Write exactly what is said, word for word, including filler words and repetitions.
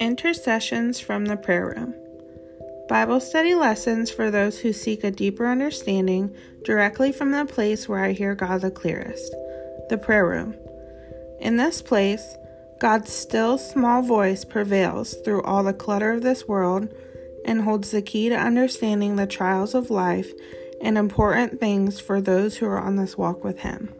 Intercessions from the Prayer Room. Bible study lessons for those who seek a deeper understanding directly from the place where I hear God the clearest, the prayer room. In this place, God's still small voice prevails through all the clutter of this world and holds the key to understanding the trials of life and important things for those who are on this walk with Him.